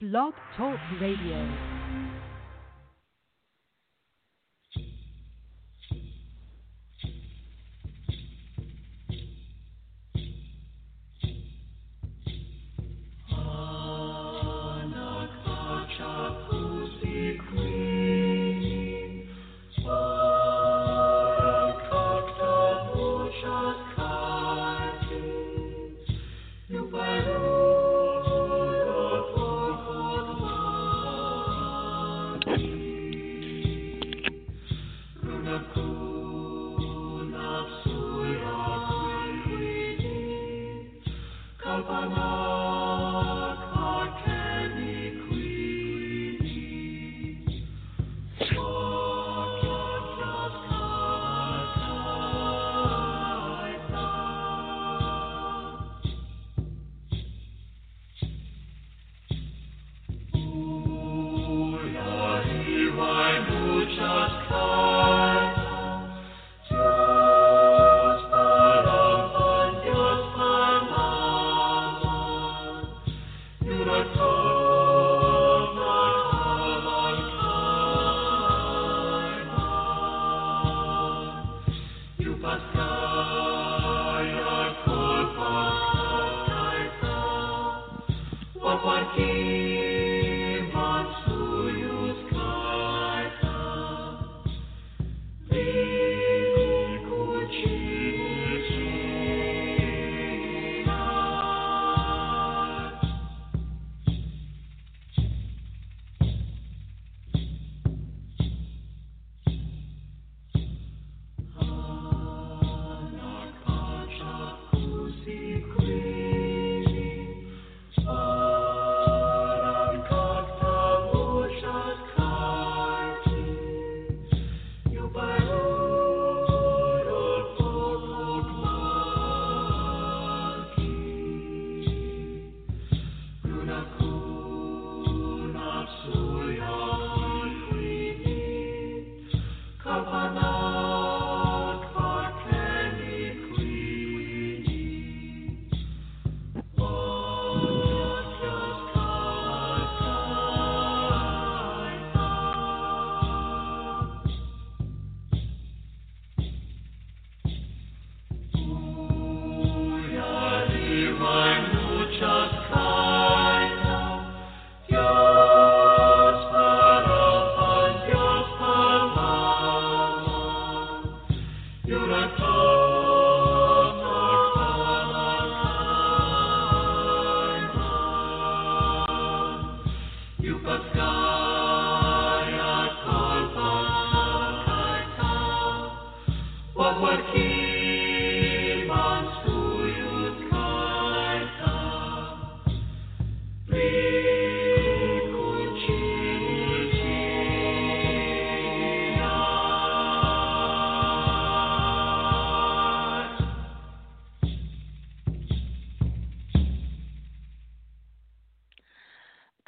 Blog Talk Radio.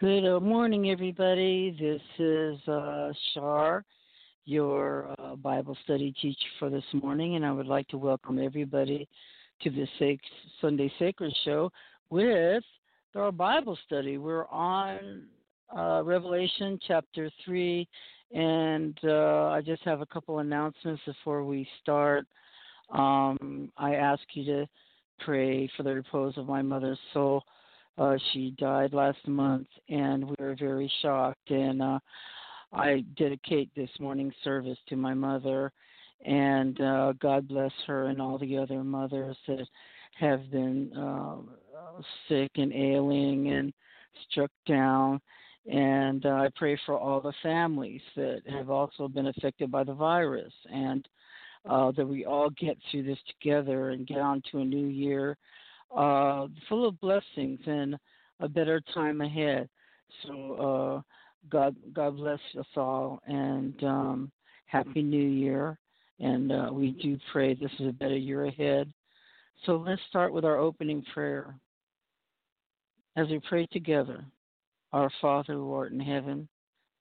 Good morning, everybody. This is Shar, your Bible study teacher for this morning, and I would like to welcome everybody to the Sunday Sacred Show with our Bible study. We're on Revelation chapter 3, and I just have a couple announcements before we start. I ask you to pray for the repose of my mother's soul. She died last month, and we were very shocked. And I dedicate this morning's service to my mother, and God bless her and all the other mothers that have been sick and ailing and struck down. And I pray for all the families that have also been affected by the virus, and that we all get through this together and get on to a new year. Full of blessings and a better time ahead. So God bless us all, and Happy New Year. And we do pray this is a better year ahead. So let's start with our opening prayer. As we pray together, our Father who art in heaven,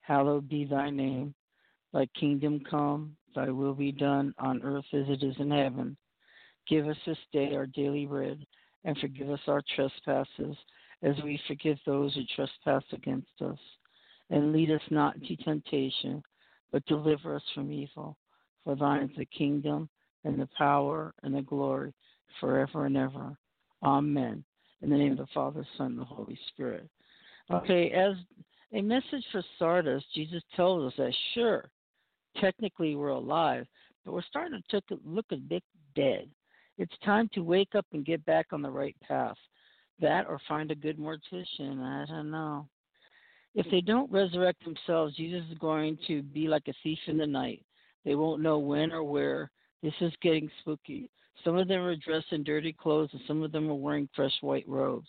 hallowed be thy name. Thy kingdom come, thy will be done on earth as it is in heaven. Give us this day our daily bread, and forgive us our trespasses, as we forgive those who trespass against us. And lead us not into temptation, but deliver us from evil. For thine is the kingdom, and the power, and the glory, forever and ever. Amen. In the name of the Father, Son, and the Holy Spirit. Okay, as a message for Sardis, Jesus tells us that, sure, technically we're alive, but we're starting to look a bit dead. It's time to wake up and get back on the right path. That or find a good mortician, I don't know. If they don't resurrect themselves, Jesus is going to be like a thief in the night. They won't know when or where. This is getting spooky. Some of them are dressed in dirty clothes, and some of them are wearing fresh white robes.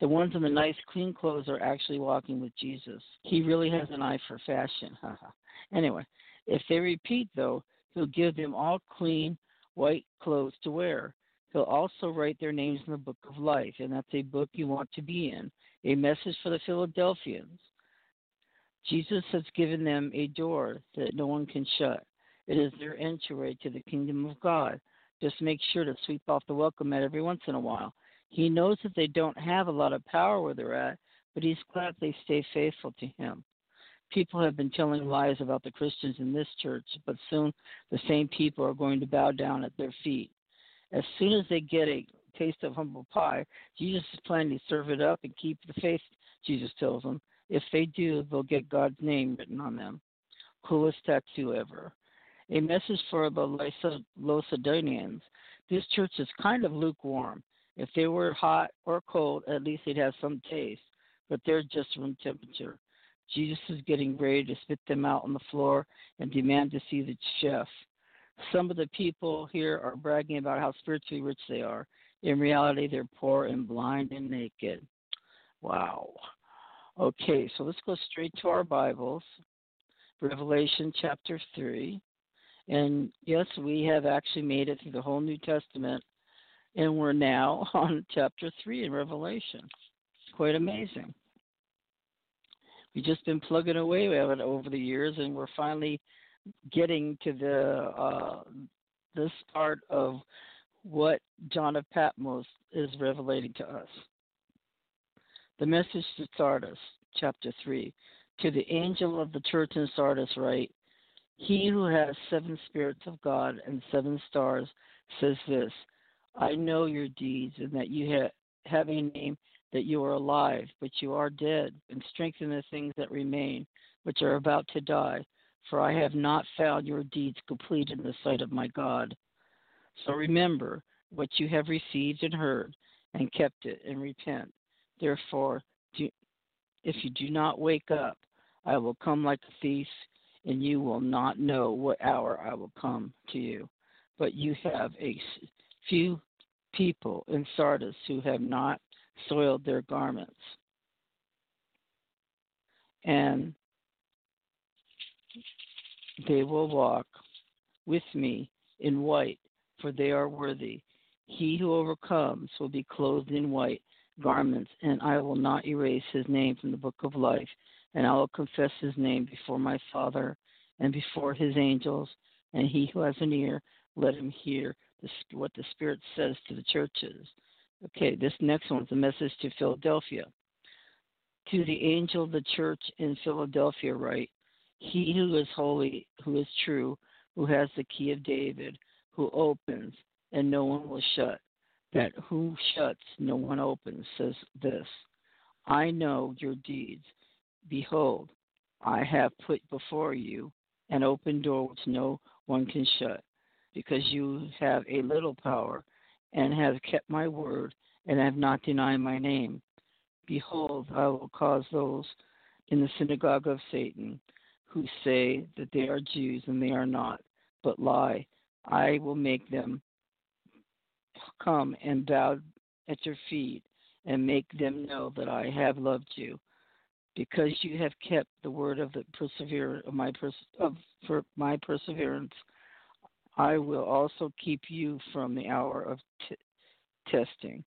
The ones in the nice, clean clothes are actually walking with Jesus. He really has an eye for fashion. Anyway, if they repeat, though, he'll give them all clean, white clothes to wear. He'll also write their names in the Book of Life, and that's a book you want to be in, a message for the Philadelphians. Jesus has given them a door that no one can shut. It is their entryway to the kingdom of God. Just make sure to sweep off the welcome mat every once in a while. He knows that they don't have a lot of power where they're at, but he's glad they stay faithful to him. People have been telling lies about the Christians in this church, but soon the same people are going to bow down at their feet. As soon as they get a taste of humble pie, Jesus is planning to serve it up and keep the faith, Jesus tells them. If they do, they'll get God's name written on them. Coolest tattoo ever. A message for the Laodiceans. This church is kind of lukewarm. If they were hot or cold, at least they'd have some taste, but they're just room temperature. Jesus is getting ready to spit them out on the floor and demand to see the chef. Some of the people here are bragging about how spiritually rich they are. In reality, they're poor and blind and naked. Wow. Okay, so let's go straight to our Bibles. Revelation chapter 3. And yes, we have actually made it through the whole New Testament, and we're now on chapter 3 in Revelation. It's quite amazing. We've just been plugging away at it over the years, and we're finally getting to this part of what John of Patmos is revelating to us. The message to Sardis, chapter 3. To the angel of the church in Sardis write, He who has seven spirits of God and seven stars says this, I know your deeds and that you have a name that you are alive, but you are dead, and strengthen the things that remain, which are about to die, for I have not found your deeds complete in the sight of my God. So remember what you have received and heard, and kept it, and repent. Therefore, if you do not wake up, I will come like a thief, and you will not know what hour I will come to you. But you have a few people in Sardis who have not soiled their garments. And they will walk with me in white, for they are worthy. He who overcomes will be clothed in white garments, and I will not erase his name from the book of life. And I will confess his name before my Father and before his angels. And he who has an ear, let him hear what the Spirit says to the churches. Okay, this next one's a message to Philadelphia. To the angel of the church in Philadelphia write, He who is holy, who is true, who has the key of David, who opens, and no one will shut. That who shuts, no one opens, says this, I know your deeds. Behold, I have put before you an open door which no one can shut, because you have a little power and have kept my word and have not denied my name. Behold, I will cause those in the synagogue of Satan who say that they are Jews and they are not, but lie. I will make them come and bow at your feet and make them know that I have loved you. because you have kept the word of the perseverance for my perseverance, I will also keep you from the hour of testing,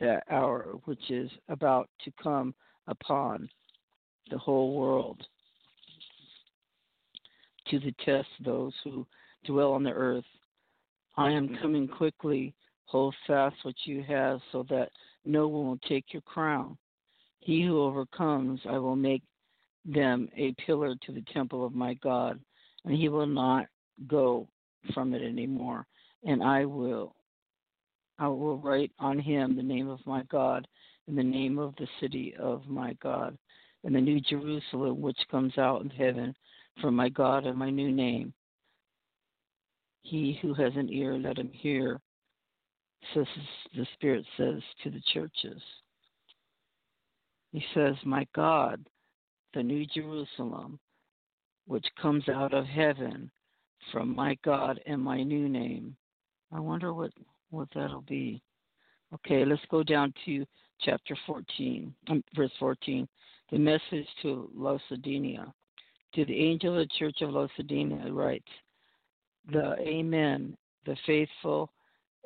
that hour which is about to come upon the whole world to the test those who dwell on the earth. I am coming quickly. Hold fast what you have, so that no one will take your crown. He who overcomes, I will make them a pillar to the temple of my God, and he will not go from it anymore. And I will write on him the name of my God and the name of the city of my God and the new Jerusalem, which comes out of heaven from my God, and my new name. He who has an ear, let him hear. So the Spirit says to the churches. He says, my God, the new Jerusalem, which comes out of heaven from my God and my new name. I wonder what that'll be. Okay, let's go down to chapter 14, verse 14. The message to Laodicea. To the angel of the church of Laodicea writes, the Amen, the faithful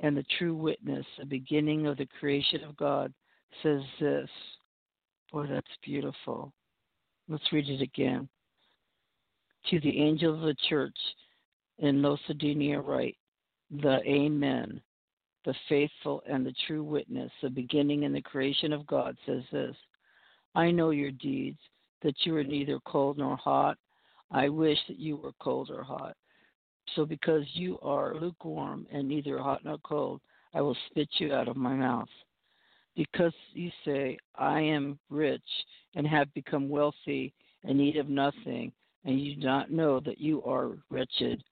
and the true witness, the beginning of the creation of God, says this. Boy, that's beautiful. Let's read it again. To the angel of the church in Laodicea write, the Amen, the faithful and the true witness, the beginning and the creation of God, says this. I know your deeds, that you are neither cold nor hot. I wish that you were cold or hot. So because you are lukewarm and neither hot nor cold, I will spit you out of my mouth. Because you say, I am rich and have become wealthy and need of nothing, and you do not know that you are wretched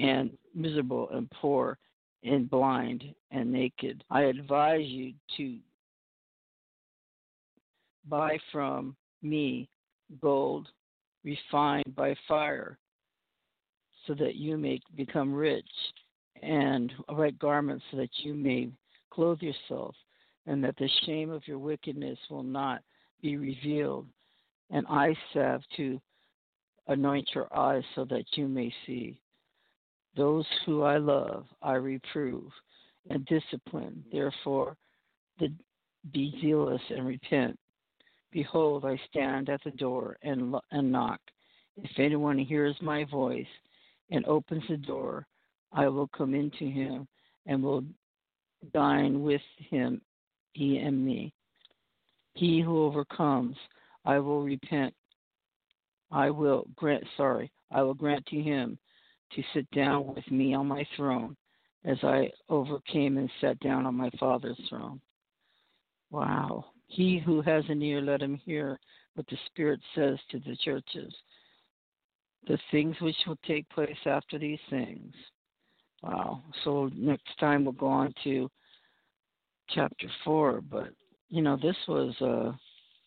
and miserable and poor and blind and naked. I advise you to buy from me gold refined by fire, so that you may become rich, and white garments so that you may clothe yourself, and that the shame of your wickedness will not be revealed, and eye salve to anoint your eyes so that you may see. Those who I love, I reprove and discipline. Therefore, be zealous and repent. Behold, I stand at the door and knock. If anyone hears my voice and opens the door, I will come into him and will dine with him, he and me. He who overcomes, I will grant to him to sit down with me on my throne, as I overcame and sat down on my Father's throne. Wow. He who has an ear, let him hear what the Spirit says to the churches. The things which will take place after these things. Wow. So next time we'll go on to chapter 4. But, this was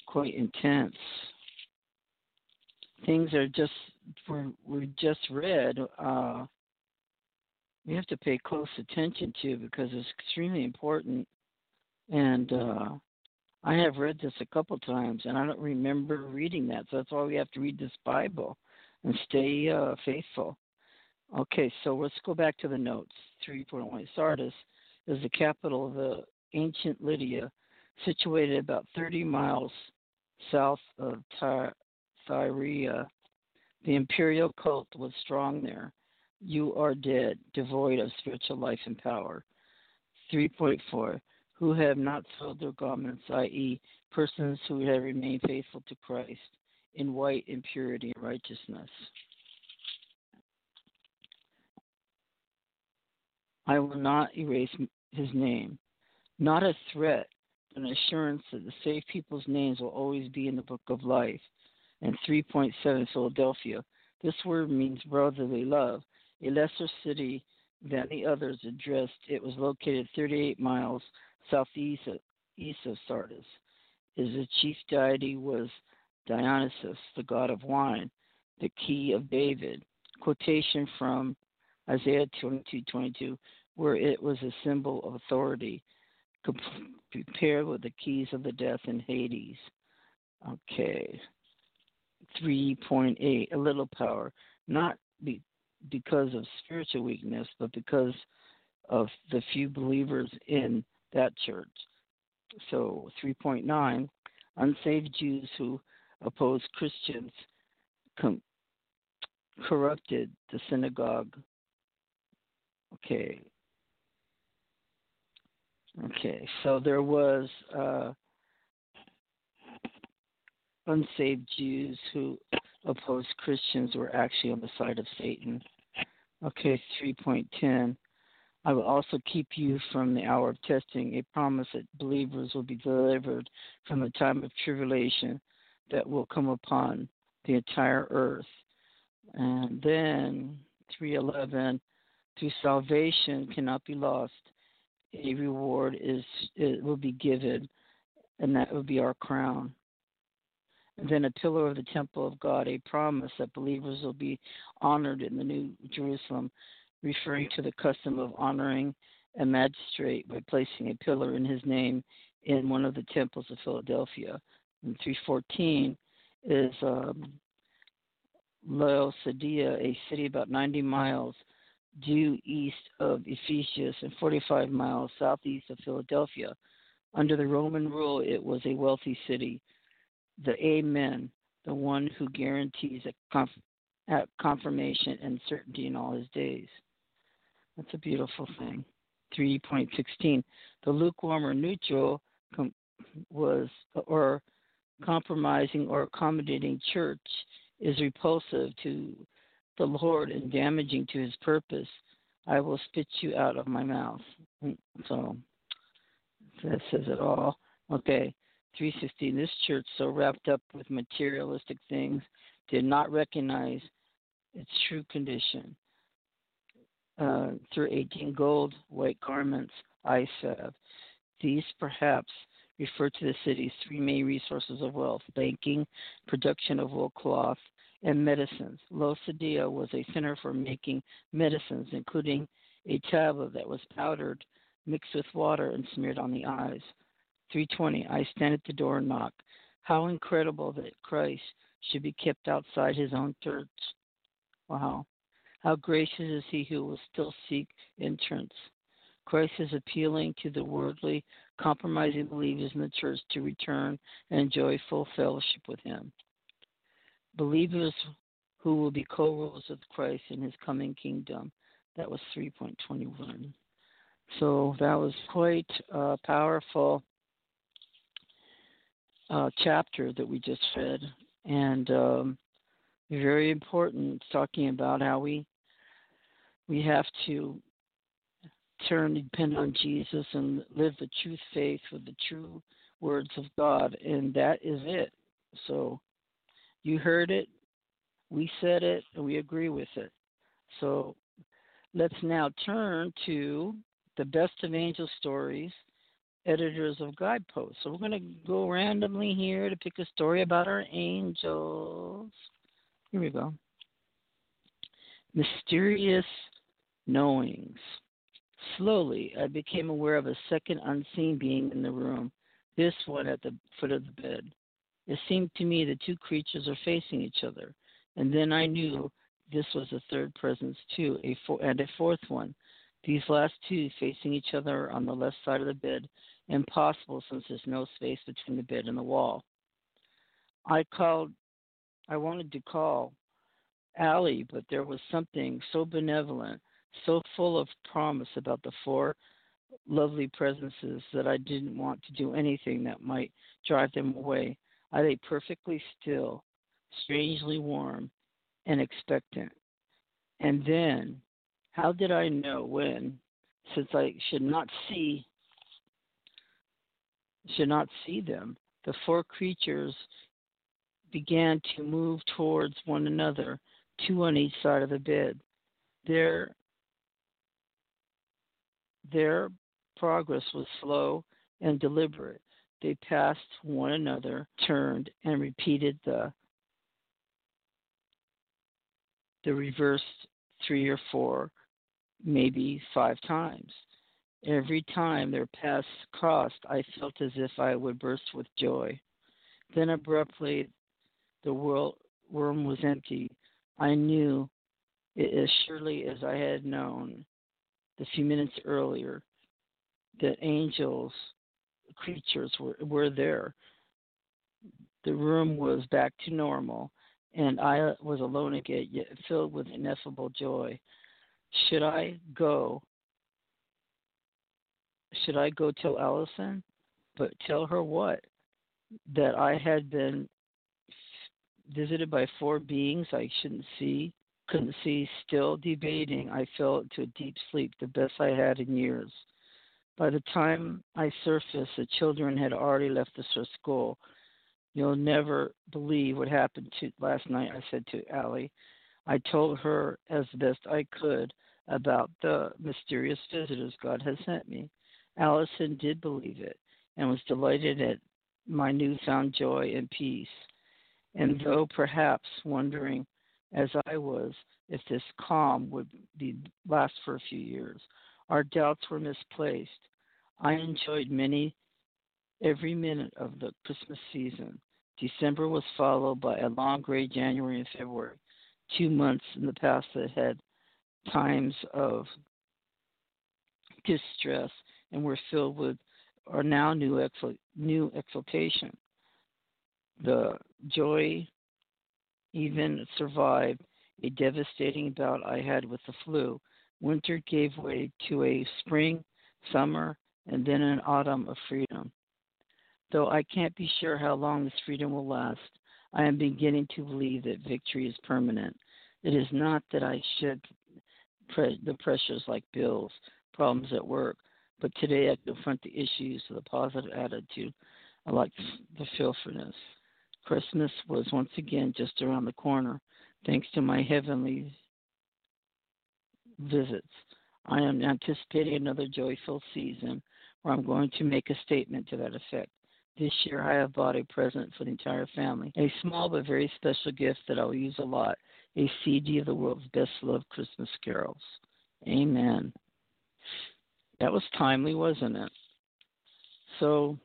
quite intense. Things were just read. We have to pay close attention to because it's extremely important. And I have read this a couple times, and I don't remember reading that. So that's why we have to read this Bible and stay faithful. Okay, so let's go back to the notes. 3.1. Sardis is the capital of the ancient Lydia, situated about 30 miles south of Tyria. The imperial cult was strong there. You are dead, devoid of spiritual life and power. 3.4. Who have not sold their garments, i.e., persons who have remained faithful to Christ, in white, in purity, and righteousness. I will not erase his name. Not a threat, an assurance that the saved people's names will always be in the Book of Life. And 3.7, Philadelphia. This word means brotherly love. A lesser city than the others addressed, it was located 38 miles southeast of Sardis. Its chief deity was Dionysus, the god of wine, the key of David. Quotation from Isaiah 22:22, where it was a symbol of authority, compared with the keys of the death in Hades. Okay. 3.8, a little power, not because of spiritual weakness, but because of the few believers in that church. So 3.9, unsaved Jews who opposed Christians corrupted the synagogue. Okay, so there was unsaved Jews who opposed Christians were actually on the side of Satan. Okay, 3.10. I will also keep you from the hour of testing, a promise that believers will be delivered from the time of tribulation that will come upon the entire earth. And then 3.11, through salvation cannot be lost. A reward will be given, and that will be our crown. And then a pillar of the temple of God, a promise that believers will be honored in the New Jerusalem, referring to the custom of honoring a magistrate by placing a pillar in his name in one of the temples of Philadelphia. And 314 is Laodicea, a city about 90 miles due east of Ephesus and 45 miles southeast of Philadelphia. Under the Roman rule, it was a wealthy city. The Amen, the one who guarantees a confirmation and certainty in all his days. That's a beautiful thing. 3.16, the lukewarm or neutral was compromising or accommodating church is repulsive to the Lord and damaging to his purpose. I will spit you out of my mouth. So that says it all. Okay, 316, this church, so wrapped up with materialistic things, did not recognize its true condition. Through 18, gold, white garments, I salve. These perhaps refer to the city's three main resources of wealth: banking, production of wool cloth, and medicines. Laodicea was a center for making medicines, including a tablet that was powdered, mixed with water, and smeared on the eyes. 320, I stand at the door and knock. How incredible that Christ should be kept outside his own church. Wow. How gracious is he who will still seek entrance. Christ is appealing to the worldly, compromising believers in the church to return and enjoy full fellowship with him. Believers who will be co-rulers with Christ in his coming kingdom. That was 3.21. So that was quite powerful chapter that we just read, and very important, talking about how we have to turn, depend on Jesus, and live the true faith with the true words of God, and that is it. So you heard it, we said it, and we agree with it. So let's now turn to the best of angel stories, editors of Guideposts. So we're going to go randomly here to pick a story about our angels. Here we go. Mysterious knowings. Slowly, I became aware of a second unseen being in the room, this one at the foot of the bed. It seemed to me the two creatures are facing each other, and then I knew this was a third presence too, and a fourth one. These last two facing each other on the left side of the bed, impossible since there's no space between the bed and the wall. I wanted to call Allie, but there was something so benevolent, so full of promise about the four lovely presences that I didn't want to do anything that might drive them away. I lay perfectly still, strangely warm and expectant. And then, how did I know when, since I should not see them? The four creatures began to move towards one another, two on each side of the bed. Their progress was slow and deliberate. They passed one another, turned, and repeated the reverse three or four, maybe five times. Every time their paths crossed, I felt as if I would burst with joy. Then abruptly the worm was empty. I knew it as surely as I had known a few minutes earlier that angels, creatures were there. The room was back to normal, and I was alone again, yet filled with ineffable joy. Should I go? Should I go tell Allison? But tell her what? That I had been visited by four beings I couldn't see, still debating. I fell to a deep sleep, the best I had in years. By the time I surfaced, the children had already left for school. You'll never believe what happened last night, I said to Allie. I told her as best I could about the mysterious visitors God had sent me. Allison did believe it and was delighted at my newfound joy and peace. And though perhaps wondering, as I was, if this calm would last for a few years, our doubts were misplaced. I enjoyed every minute of the Christmas season. December was followed by a long gray January and February, 2 months in the past that had times of distress and were filled with our now new exultation. The joy even survived a devastating bout I had with the flu. Winter gave way to a spring, summer, and then an autumn of freedom. Though I can't be sure how long this freedom will last, I am beginning to believe that victory is permanent. It is not that I shed the pressures like bills, problems at work, but today I confront the issues with a positive attitude. I like the fearfulness. Christmas was once again just around the corner, thanks to my heavenly visits. I am anticipating another joyful season where I'm going to make a statement to that effect. This year I have bought a present for the entire family, a small but very special gift that I will use a lot, a CD of the world's best-loved Christmas carols. Amen. That was timely, wasn't it? So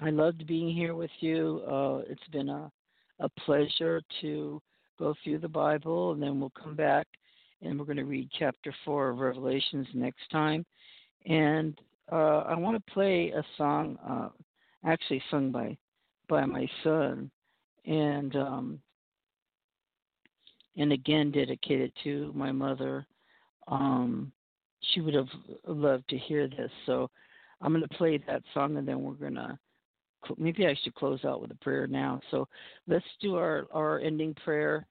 I loved being here with you. It's been a pleasure to go through the Bible, and then we'll come back, and we're going to read Chapter 4 of Revelations next time. And I want to play a song actually sung by my son, and again dedicated to my mother. She would have loved to hear this, so I'm going to play that song, and then we're going to maybe I should close out with a prayer now. So let's do our ending prayer.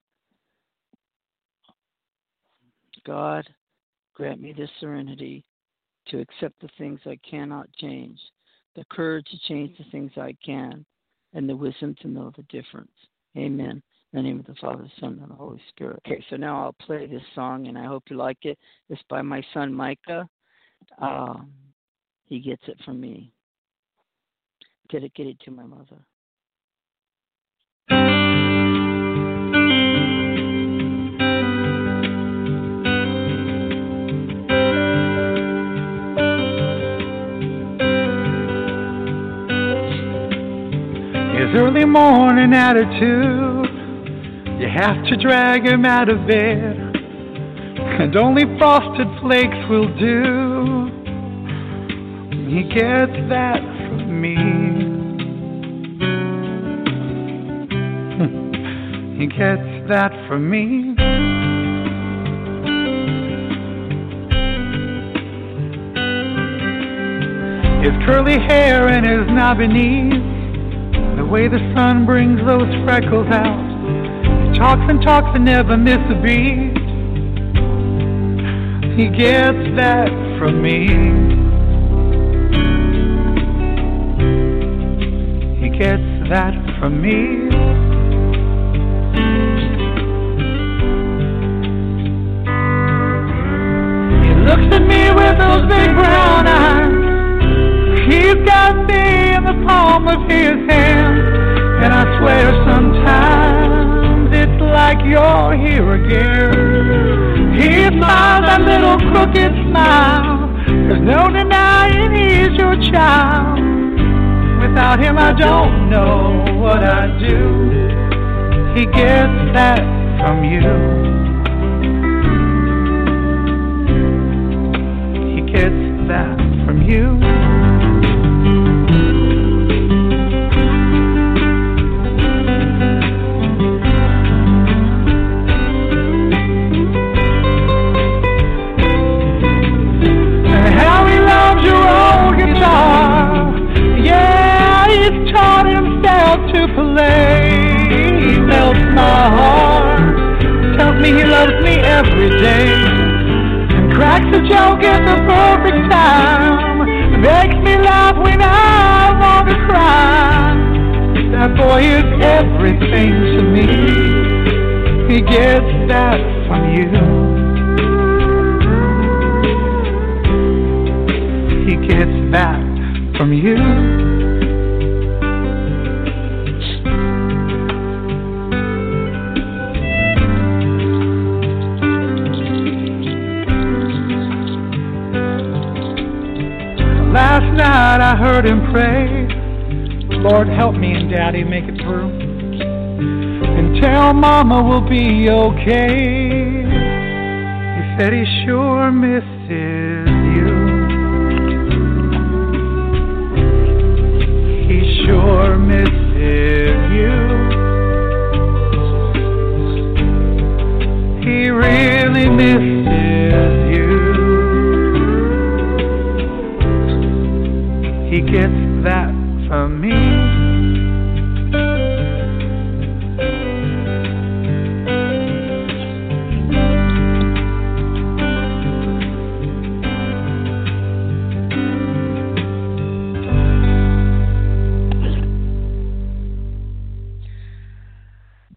God, grant me the serenity to accept the things I cannot change, the courage to change the things I can, and the wisdom to know the difference. Amen. In the name of the Father, Son, and the Holy Spirit. Okay, so now I'll play this song, and I hope you like it. It's by my son, Micah. He gets it from me. Dedicated to my mother. His early morning attitude, you have to drag him out of bed, and only frosted flakes will do. He gets that from me. He gets that from me. His curly hair and his knobby knees, the way the sun brings those freckles out. He talks and talks and never miss a beat. He gets that from me. He gets that from me. Looks at me with those big brown eyes. He's got me in the palm of his hand, and I swear sometimes it's like you're here again. He smiles that little crooked smile. There's no denying he's your child. With Without him I don't know what I do. He gets that from you. He gets that from you. He melts my heart, tells me he loves me every day, cracks a joke at the perfect time, makes me laugh when I want to cry. That boy is everything to me. He gets that from you. He gets that from you. Last night I heard him pray, Lord help me and Daddy make it through, and tell Mama we'll be okay. He said he sure misses you. He sure misses you. He really misses you. He gets that from me.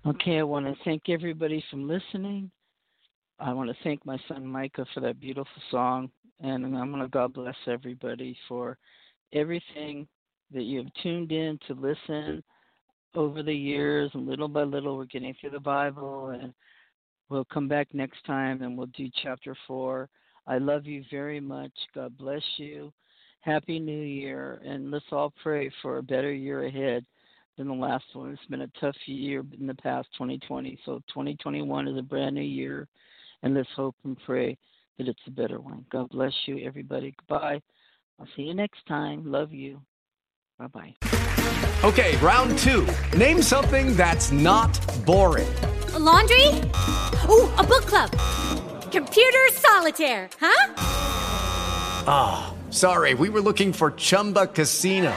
Okay, I want to thank everybody for listening. I want to thank my son Micah for that beautiful song, and I'm going to God bless everybody for everything that you've tuned in to listen over the years, and little by little we're getting through the Bible, and we'll come back next time and we'll do chapter 4. I love you very much. God bless you. Happy New Year, and let's all pray for a better year ahead than the last one. It's been a tough year in the past, 2020, so 2021 is a brand new year, and let's hope and pray that it's a better one. God bless you, everybody. Goodbye. I'll see you next time. Love you. Bye-bye. Okay, round 2. Name something that's not boring. A laundry? Ooh, a book club. Computer solitaire, huh? Ah, oh, sorry. We were looking for Chumba Casino.